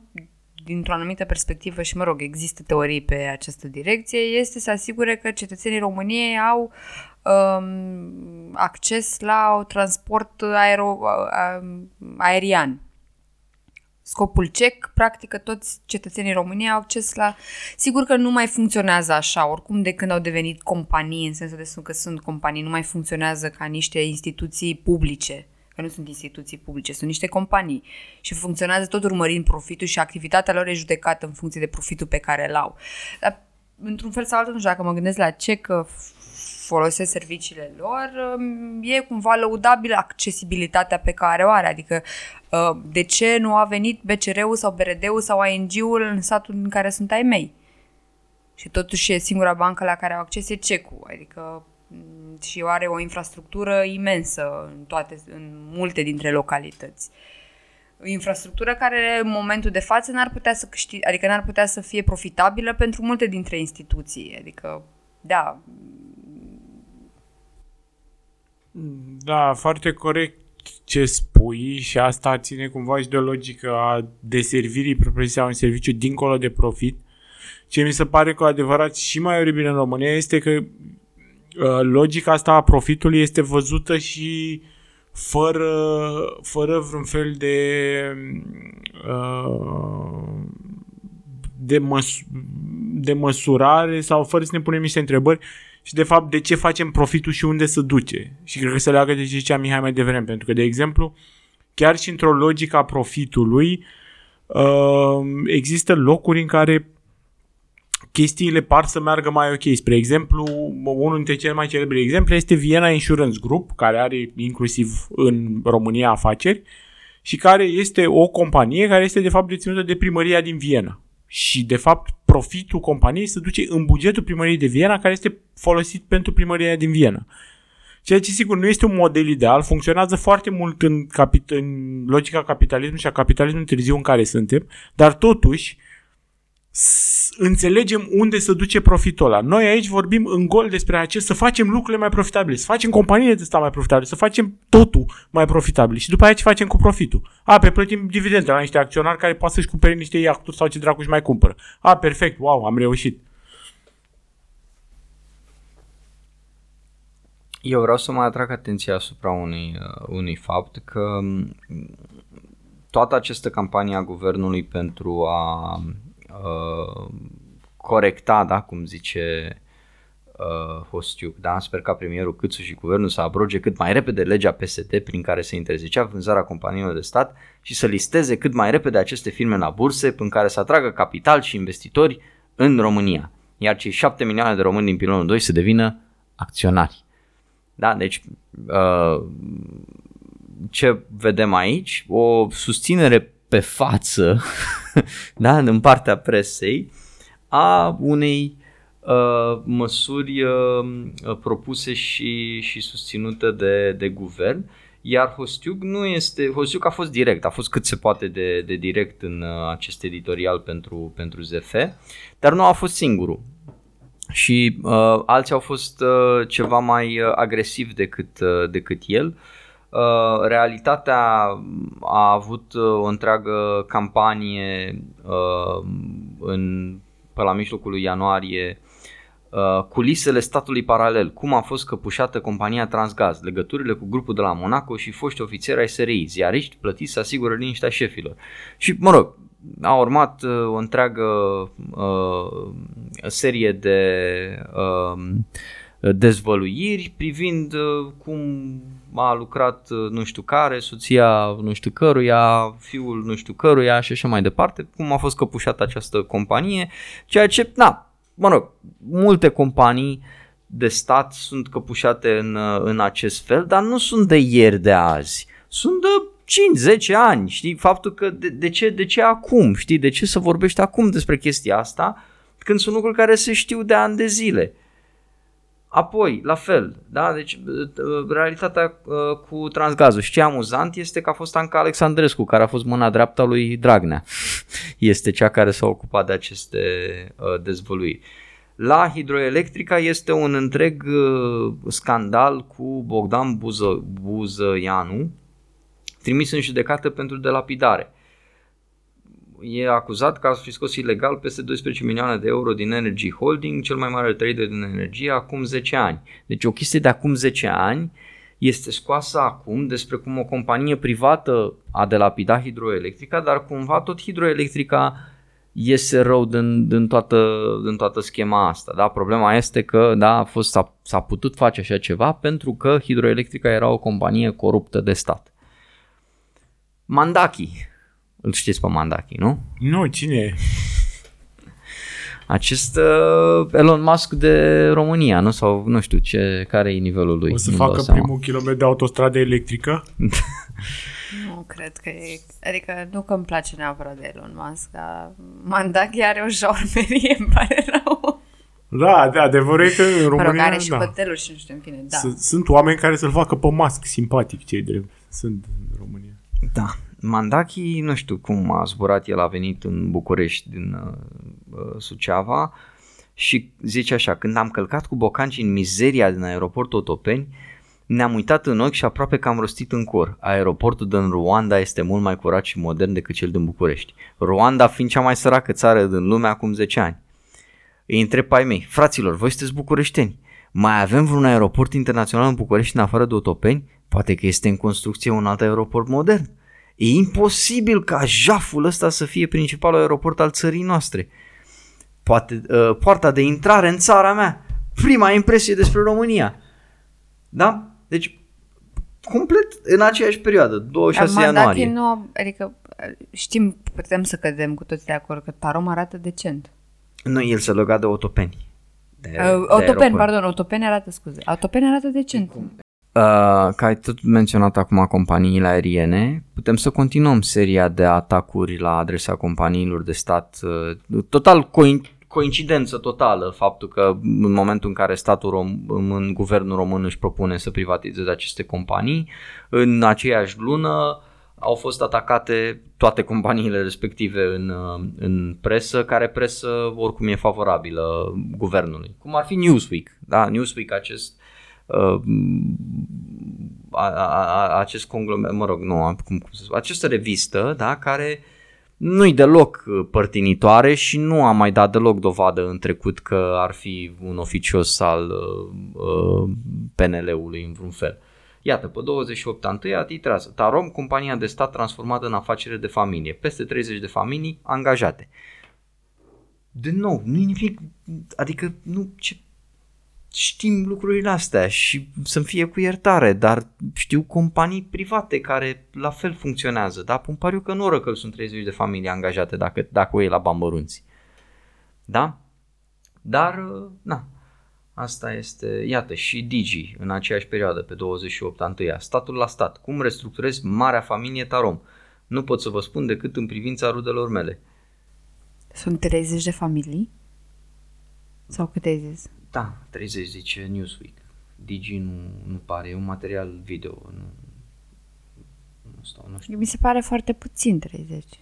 dintr-o anumită perspectivă și, mă rog, există teorii pe această direcție, este să asigure că cetățenii României au um, acces la o transport aero, aerian. Scopul C E C, practic că toți cetățenii României au acces la... Sigur că nu mai funcționează așa, oricum de când au devenit companii, în sensul de că sunt companii, nu mai funcționează ca niște instituții publice, că nu sunt instituții publice, sunt niște companii și funcționează tot urmărind profitul și activitatea lor e judecată în funcție de profitul pe care îl au. Dar, într-un fel sau altul, nu știu, dacă mă gândesc la C E C că folosesc serviciile lor, e cumva lăudabil accesibilitatea pe care o are, adică de ce nu a venit B C R-ul sau B R D-ul sau A N G-ul în satul în care sunt ai mei? Și totuși e singura bancă la care au acces e C E C-ul, adică și are o infrastructură imensă în, toate, în multe dintre localități. Infrastructură care în momentul de față n-ar putea să câștige, adică n-ar putea să fie profitabilă pentru multe dintre instituții, adică da... Da, foarte corect ce spui și asta ține cumva și de logică a deservirii propriu-zisă a un serviciu dincolo de profit. Ce mi se pare cu adevărat și mai oribil în România este că uh, logica asta a profitului este văzută și fără, fără vreun fel de, uh, de, măs- de măsurare sau fără să ne punem niște întrebări. Și de fapt, de ce facem profitul și unde se duce? Și cred că se leagă de ce zicea Mihai mai devreme. Pentru că, de exemplu, chiar și într-o logică a profitului, există locuri în care chestiile par să meargă mai ok. Spre exemplu, unul dintre cele mai celebre exemple este Vienna Insurance Group, care are inclusiv în România afaceri și care este o companie care este de fapt deținută de primăria din Viena. Și, de fapt, profitul companiei se duce în bugetul primăriei de Viena, care este folosit pentru primăria din Viena. Ceea ce, sigur, nu este un model ideal, funcționează foarte mult în, capit- în logica capitalismului și a capitalismului târziu în care suntem, dar, totuși, s- înțelegem unde se duce profitul ăla. Noi aici vorbim în gol despre acest să facem lucrurile mai profitabile, să facem companiile de stat mai profitabile, să facem totul mai profitabil. Și după aia ce facem cu profitul? A, pe plătim dividende la niște acționari care poate să-și cumpere niște iahturi sau ce dracu își mai cumpără. A, perfect, wow, am reușit. Eu vreau să mă atrag atenția asupra unui, unui fapt că toată această campanie a guvernului pentru a Uh, corecta, da, cum zice uh, Hostiuc, da, sper ca premierul Cîțu și guvernul să abroge cât mai repede legea P S D prin care se interzicea vânzarea companiilor de stat și să listeze cât mai repede aceste firme la burse prin care să atragă capital și investitori în România, iar cei șapte milioane de români din pilonul doi să devină acționari. Da, deci uh, ce vedem aici? O susținere pe față, da, în partea presei, a unei uh, măsuri uh, propuse și, și susținute de, de guvern, iar Hostiuc nu este, Hostiuc a fost direct, a fost cât se poate de, de direct în uh, acest editorial pentru, pentru Z F, dar nu a fost singurul și uh, alții au fost uh, ceva mai agresivi decât, uh, decât el. Uh, realitatea a avut o întreagă campanie uh, în, pe la mijlocul lui ianuarie, uh, culisele statului paralel, cum a fost căpușată compania Transgaz, legăturile cu grupul de la Monaco și foști ofițeri ai S R I, ziariști plătiți să asigură liniștea șefilor. Și mă rog, a urmat uh, o întreagă uh, serie de uh, dezvăluiri privind uh, cum a lucrat nu știu care, soția nu știu căruia, fiul nu știu căruia și așa mai departe, cum a fost căpușată această companie, ceea ce, na, mă rog, multe companii de stat sunt căpușate în, în acest fel, dar nu sunt de ieri de azi, sunt de cinci zece ani, știi, faptul că de, de, ce, de ce acum, știi, de ce să vorbești acum despre chestia asta când sunt lucruri care se știu de ani de zile. Apoi, la fel, da? Deci realitatea uh, cu Transgazul. Și ce amuzant este că a fost Anca Alexandrescu, care a fost mâna dreaptă a lui Dragnea. Este cea care s-a ocupat de aceste uh, dezvăluiri. La Hidroelectrica este un întreg uh, scandal cu Bogdan Buză, Buzăianu, trimis în judecată pentru delapidare. e acuzat că a fi scos ilegal peste doisprezece milioane de euro din Energy Holding, cel mai mare trader din energie, acum zece ani. Deci o chestie de acum zece ani este scoasă acum despre cum o companie privată a delapidat Hidroelectrica, dar cumva tot Hidroelectrica iese rău din, din, toată, din toată schema asta. Da? Problema este că da, a fost, s-a, s-a putut face așa ceva pentru că Hidroelectrica era o companie coruptă de stat. Mandaki. Îl știți pe Mandaki, nu? Nu, cine e? Acest uh, Elon Musk de România, nu? Sau nu știu ce, care e nivelul lui. O să facă primul kilometru de autostradă electrică? Nu cred că e... Adică nu că îmi place neapărat de Elon Musk, dar Mandaki are o jaurmerie, îmi pare rău. Da, da, adevărul e că în România... Mă rog, are și da. Păteluri și nu știu, în fine, da. Sunt oameni care să-l facă pe Musk simpatic, ce-i drept. Sunt în România. Da. Mandaki, nu știu cum a zburat, el a venit în București din uh, Suceava și zice așa: când am călcat cu bocanci în mizeria din aeroportul Otopeni, ne-am uitat în ochi și aproape că am rostit în cor. Aeroportul din Rwanda este mult mai curat și modern decât cel din București. Rwanda fiind cea mai săracă țară din lume acum zece ani. Îi întreb pe ai mei: fraților, voi sunteți bucureșteni, mai avem vreun aeroport internațional în București în afară de Otopeni? Poate că este în construcție un alt aeroport modern. E imposibil ca jaful ăsta să fie principalul aeroport al țării noastre. Poate, uh, poarta de intrare în țara mea. Prima impresie despre România. Da? Deci, complet în aceeași perioadă, douăzeci și șase ianuarie. Nu, adică, știm, putem să cădem cu toți de acord că Tarom arată decent. Nu, el se lega de Otopeni. De, uh, de Otopeni, aeroport. Pardon, Otopeni arată, scuze. Otopeni arată decent. Cum? Uh, că ai tot menționat acum companiile aeriene, putem să continuăm seria de atacuri la adresa companiilor de stat, uh, total coin- coincidență totală faptul că în momentul în care statul rom- în guvernul român își propune să privatizeze aceste companii, în aceeași lună au fost atacate toate companiile respective în, în presă, care presă oricum e favorabilă guvernului, cum ar fi Newsweek, da? Newsweek, acest Uh, a, a, acest conglomerat, mă rog, nu, cum, cum să spun, această revistă, da, care nu-i deloc părtinitoare și nu a mai dat deloc dovadă în trecut că ar fi un oficios al uh, P N L-ului în vreun fel. Iată, pe douăzeci și opt ianuarie titrează: Tarom, compania de stat transformată în afacere de familie, peste treizeci de familii angajate. De nou, nu-i nimic, adică nu, ce știm lucrurile astea și să-mi fie cu iertare, dar știu companii private care la fel funcționează, dar pun pariu că în oră că sunt treizeci de familii angajate dacă, dacă o iei la bambărunți. Da? Dar, na, asta este, iată, și Digi în aceeași perioadă, pe douăzeci și opt ianuarie, statul la stat, cum restructurez marea familie Tarom? Nu pot să vă spun decât în privința rudelor mele. Sunt treizeci de familii? Sau cât ai zis? Da, treizeci zice Newsweek. Digi nu, nu pare, e un material video. Nu, nu stau, nu știu. Mi se pare foarte puțin treizeci.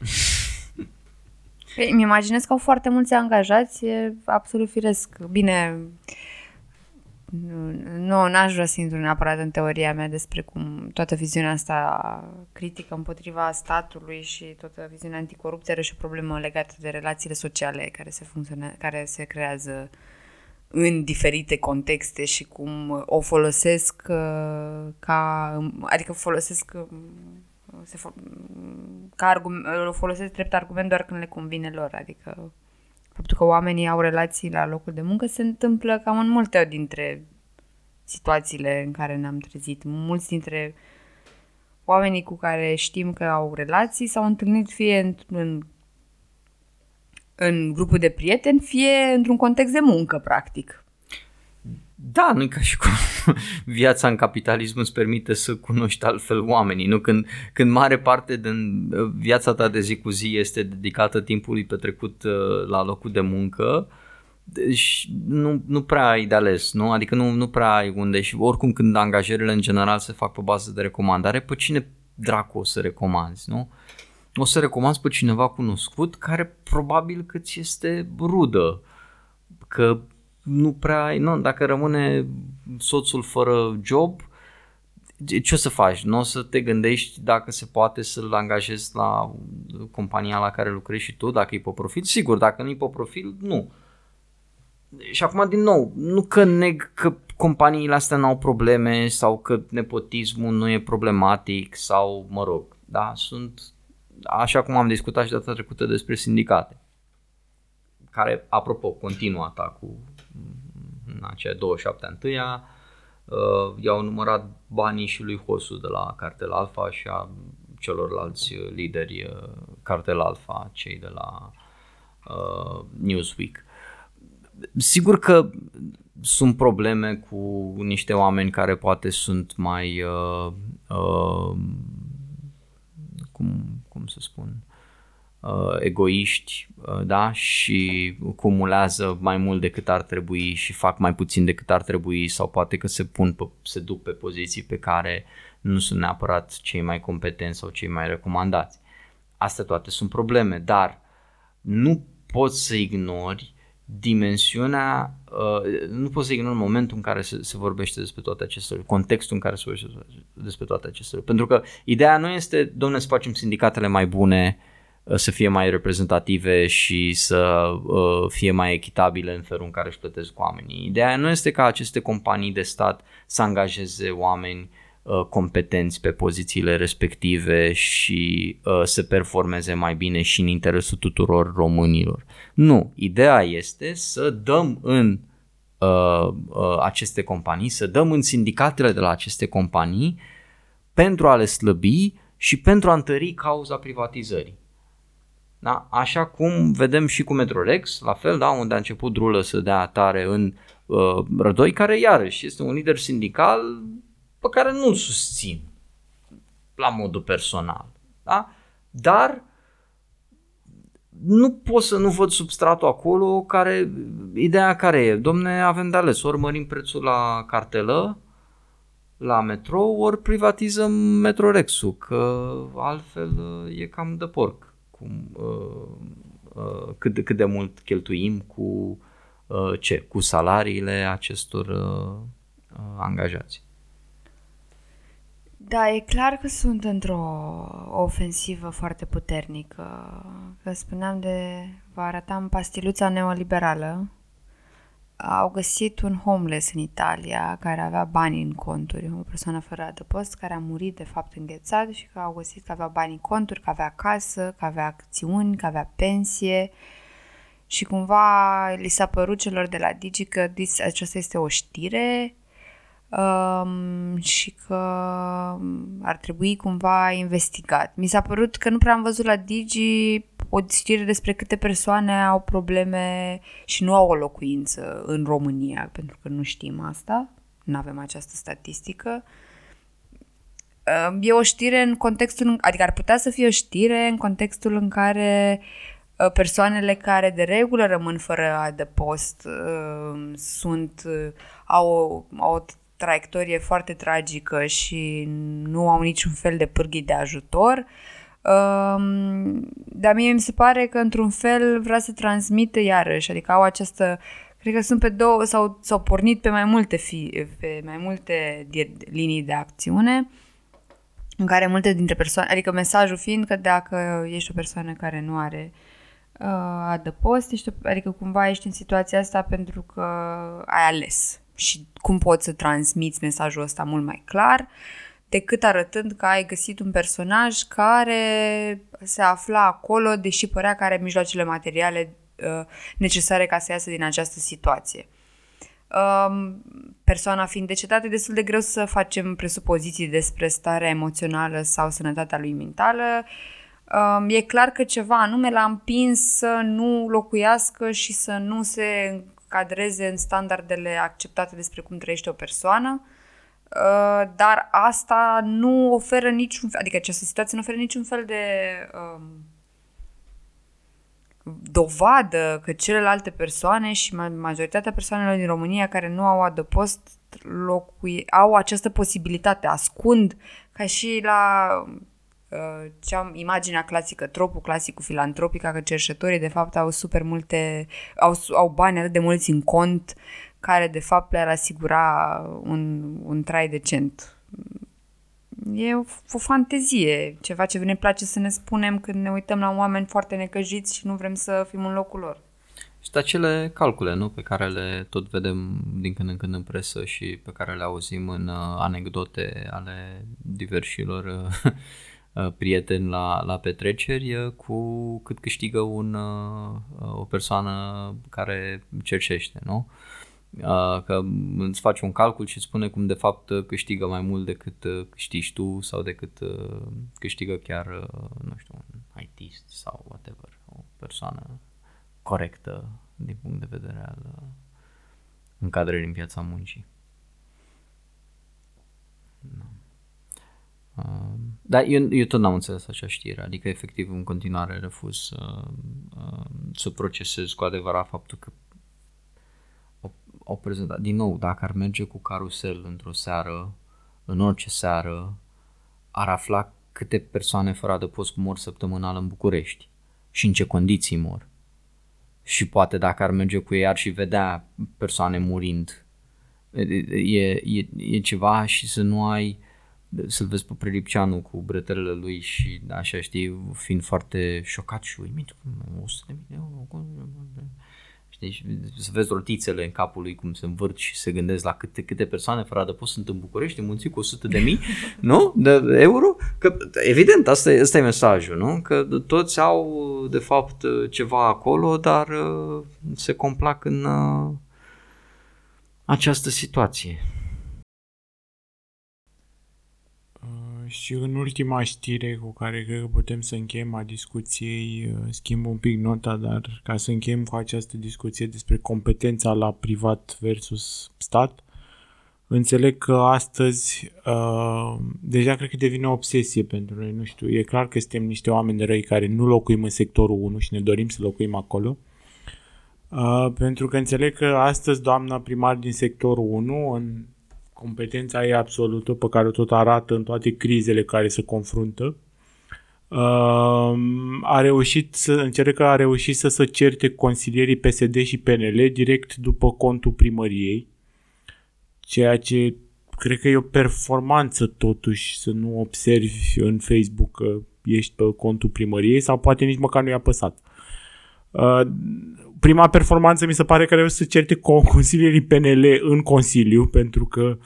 Îmi imaginez că au foarte mulți angajați, e absolut firesc. Bine, nu, n-aș vrea să intru neapărat în teoria mea despre cum toată viziunea asta critică împotriva statului și toată viziunea anticorupție are și o problemă legată de relațiile sociale care se, funcțione- care se creează în diferite contexte și cum o folosesc uh, ca, adică folosesc uh, se fo- ca argument, o folosesc drept argument doar când le convine lor, adică faptul că oamenii au relații la locul de muncă se întâmplă cam în multe dintre situațiile în care ne-am trezit. Mulți dintre oamenii cu care știm că au relații s-au întâlnit fie în, în în grupul de prieteni, fie într-un context de muncă, practic. Da, nu-i ca și cum viața în capitalism îți permite să cunoști altfel oamenii, nu? Când, când mare parte din viața ta de zi cu zi este dedicată timpului petrecut la locul de muncă, deci nu, nu prea ai de ales, nu? Adică nu, nu prea ai unde și oricum când angajările în general se fac pe bază de recomandare, pe cine dracu o să recomanzi, nu? O să recomand pe cineva cunoscut care probabil că ți este rudă, că nu prea ai, nu, dacă rămâne soțul fără job, ce o să faci? Nu o să te gândești dacă se poate să-l angajezi la compania la care lucrezi și tu, dacă e pe profil, sigur, dacă nu e pe profil, nu. Și acum, din nou, nu că neg că companiile astea n-au probleme sau că nepotismul nu e problematic sau, mă rog, da, sunt, așa cum am discutat și data trecută despre sindicate, care, apropo, continuă atacul în aceea douăzeci și șapte a întâia, uh, i-au numărat banii și lui Hosu de la Cartel Alfa și a celorlalți lideri uh, Cartel Alfa, cei de la uh, Newsweek. Sigur că sunt probleme cu niște oameni care poate sunt mai, uh, uh, cum, cum să spun, uh, egoiști, uh, da? Și cumulează mai mult decât ar trebui și fac mai puțin decât ar trebui sau poate că se pun, pe, se duc pe poziții pe care nu sunt neapărat cei mai competenți sau cei mai recomandați. Astea toate sunt probleme, dar nu poți să ignori dimensiunea, uh, nu poți să ignori momentul în care se, se vorbește despre toate acestea, contextul în care se vorbește despre toate acestea, pentru că ideea nu este, dom'le, să facem sindicatele mai bune, să fie mai reprezentative și să uh, fie mai echitabile în felul în care își plătesc oamenii. Ideea nu este ca aceste companii de stat să angajeze oameni uh, competenți pe pozițiile respective și uh, să performeze mai bine și în interesul tuturor românilor. Nu, ideea este să dăm în uh, uh, aceste companii, să dăm în sindicatele de la aceste companii pentru a le slăbi și pentru a întări cauza privatizării. Da? Așa cum vedem și cu Metrorex, la fel, da, unde a început Drulă să dea tare în uh, Rădoi, care iarăși este un lider sindical pe care nu-l susțin la modul personal. Da? Dar nu pot să nu văd substratul acolo, care, ideea care e, domne, avem de ales, ori mărim prețul la cartelă, la metrou, ori privatizăm Metrorex-ul, că altfel e cam de porc. Cum, uh, uh, cât, de, cât de mult cheltuim cu uh, ce? Cu salariile acestor uh, uh, angajați. Da, e clar că sunt într-o ofensivă foarte puternică. Că spuneam de, vă arătam pastiluța neoliberală. Au găsit un homeless în Italia care avea bani în conturi, o persoană fără adăpost care a murit de fapt înghețat și că au găsit că avea bani în conturi, că avea casă, că avea acțiuni, că avea pensie și cumva li s-a părut celor de la Digi că aceasta este o știre um, și că ar trebui cumva investigat. Mi s-a părut că nu prea am văzut la Digi o știre despre câte persoane au probleme și nu au o locuință în România, pentru că nu știm asta, nu avem această statistică. E o știre în contextul, adică ar putea să fie o știre în contextul în care persoanele care de regulă rămân fără adăpost sunt, au, au o traiectorie foarte tragică și nu au niciun fel de pârghii de ajutor. Um, dar mie mi se pare că într-un fel vrea să transmită iarăși, adică au această, cred că sunt pe două sau s-au pornit pe mai multe fi, pe mai multe linii de acțiune în care multe dintre persoane, adică mesajul fiind că dacă ești o persoană care nu are uh, adăpost, ești, adică cumva ești în situația asta pentru că ai ales și cum poți să transmiți mesajul ăsta mult mai clar decât arătând că ai găsit un personaj care se afla acolo, deși părea că are mijloacele materiale uh, necesare ca să iasă din această situație. Um, persoana fiind decedată, e destul de greu să facem presupoziții despre starea emoțională sau sănătatea lui mentală. Um, e clar că ceva anume l-a împins să nu locuiască și să nu se încadreze în standardele acceptate despre cum trăiește o persoană. Uh, dar asta nu oferă niciun fel, adică această situație nu oferă niciun fel de um, dovadă că celelalte persoane și majoritatea persoanelor din România care nu au adăpost locui, au această posibilitate, ascund, ca și la uh, cea, imaginea clasică, tropul clasic cu filantropica, că cerșătorii de fapt au super multe, au, au bani atât de mulți în cont care de fapt le-ar asigura un, un trai decent. e o, o fantezie, ceva ce ne place să ne spunem când ne uităm la oameni foarte necăjiți și nu vrem să fim în locul lor. Și de acele calcule, nu, pe care le tot vedem din când în când în presă și pe care le auzim în anecdote ale diversilor prieteni la, la petreceri, cu cât câștigă un, o persoană care cercește, nu? Că îți faci un calcul și îți spune cum de fapt câștigă mai mult decât câștigi tu sau decât câștigă chiar, nu știu, un I T-ist sau whatever, o persoană corectă din punct de vedere al încadrării în piața muncii. Da. Uh, dar eu, eu tot n-am înțeles acea știre, adică efectiv în continuare refuz uh, uh, să procesez cu adevărat faptul că au prezentat. Din nou, dacă ar merge cu carusel într-o seară, în orice seară, ar afla câte persoane fără adăpost mor săptămânal în București și în ce condiții mor. Și poate dacă ar merge cu ei ar și vedea persoane murind. E, e, e ceva și să nu ai, să-l vezi pe Prelipceanu cu bretelele lui și așa, știi, fiind foarte șocat și uimit, o sută de mii de euro, știi, să vezi rotițele în capul lui cum se învârt și se gândesc la câte, câte persoane fără adăpost sunt în București, înmulțit cu o sută de mii nu? De euro? Că, evident, asta e, asta e mesajul, nu? Că toți au, de fapt, ceva acolo, dar se complac în uh, această situație. Și în ultima știre cu care cred că putem să încheiem a discuției, schimb un pic nota, dar ca să încheiem cu această discuție despre competența la privat versus stat, înțeleg că astăzi uh, deja cred că devine o obsesie pentru noi, nu știu, e clar că suntem niște oameni răi care nu locuim în sectorul unu și ne dorim să locuim acolo, uh, pentru că înțeleg că astăzi doamna primar din sectorul unu, în competența ei absolută, pe care o tot arată în toate crizele care se confruntă, a reușit să, încerc că a reușit să se certe consilierii P S D și P N L direct după contul primăriei, ceea ce cred că e o performanță totuși să nu observi în Facebook că ești pe contul primăriei sau poate nici măcar nu i-a păsat. Prima performanță mi se pare că reușit să certe consilierii P N L în Consiliu, pentru că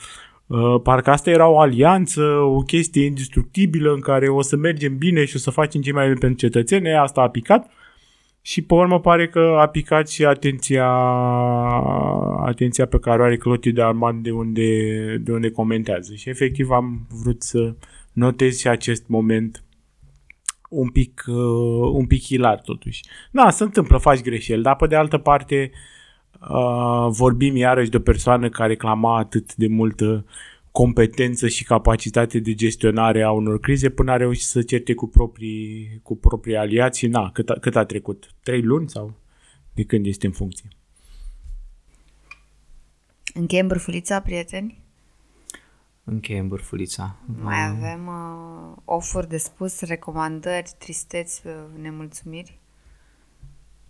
uh, parcă asta era o alianță, o chestie indestructibilă în care o să mergem bine și o să facem ce mai bine pentru cetățene, asta a picat și pe urmă pare că a picat și atenția, atenția pe care o are Clotii de Armand de unde, de unde comentează și efectiv am vrut să notez și acest moment un pic, uh, un pic hilar totuși. Da, se întâmplă, faci greșeli, dar pe de altă parte uh, vorbim iarăși de o persoană care clama atât de multă competență și capacitate de gestionare a unor crize până a reușit să certe cu proprii, cu proprii aliați. Na, cât a, cât a trecut? Trei luni sau de când este în funcție? Încheiem Bârfulița, prieteni? Încheiem Bârfulița. Mai avem uh, ofuri de spus, recomandări, tristeți, nemulțumiri?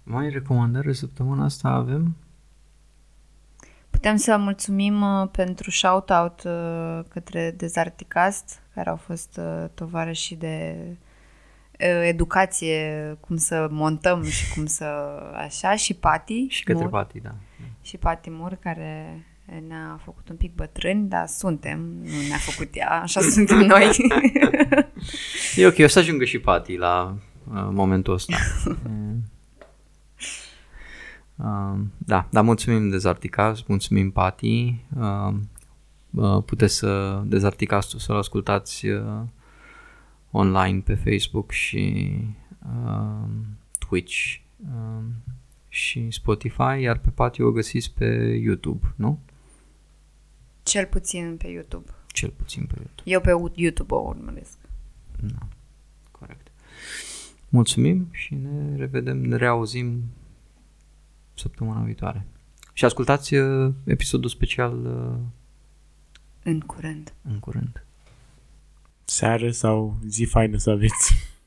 Mai recomandări săptămâna asta avem? Putem să mulțumim uh, pentru shout-out uh, către Dezarticast, care au fost uh, tovarășii de uh, educație, cum să montăm și cum să așa, și Pati. Și către Mur, Pati, da. Și Pati Mure, care ne-a făcut un pic bătrâni, dar suntem, nu ne-a făcut ea, așa suntem noi. E ok, o să ajungă și Pati la uh, momentul ăsta. uh, da, dar mulțumim Dezarticați, mulțumim Pati. Uh, uh, puteți să Dezarticați, să-l ascultați uh, online pe Facebook și uh, Twitch uh, și Spotify, iar pe Pati o găsiți pe YouTube, nu? Cel puțin pe YouTube. Cel puțin pe YouTube. Eu pe YouTube o urmăresc. Da, corect. Mulțumim și ne revedem, ne reauzim săptămâna viitoare. Și ascultați uh, episodul special uh, în curând. În curând. Seară sau zi faină să aveți.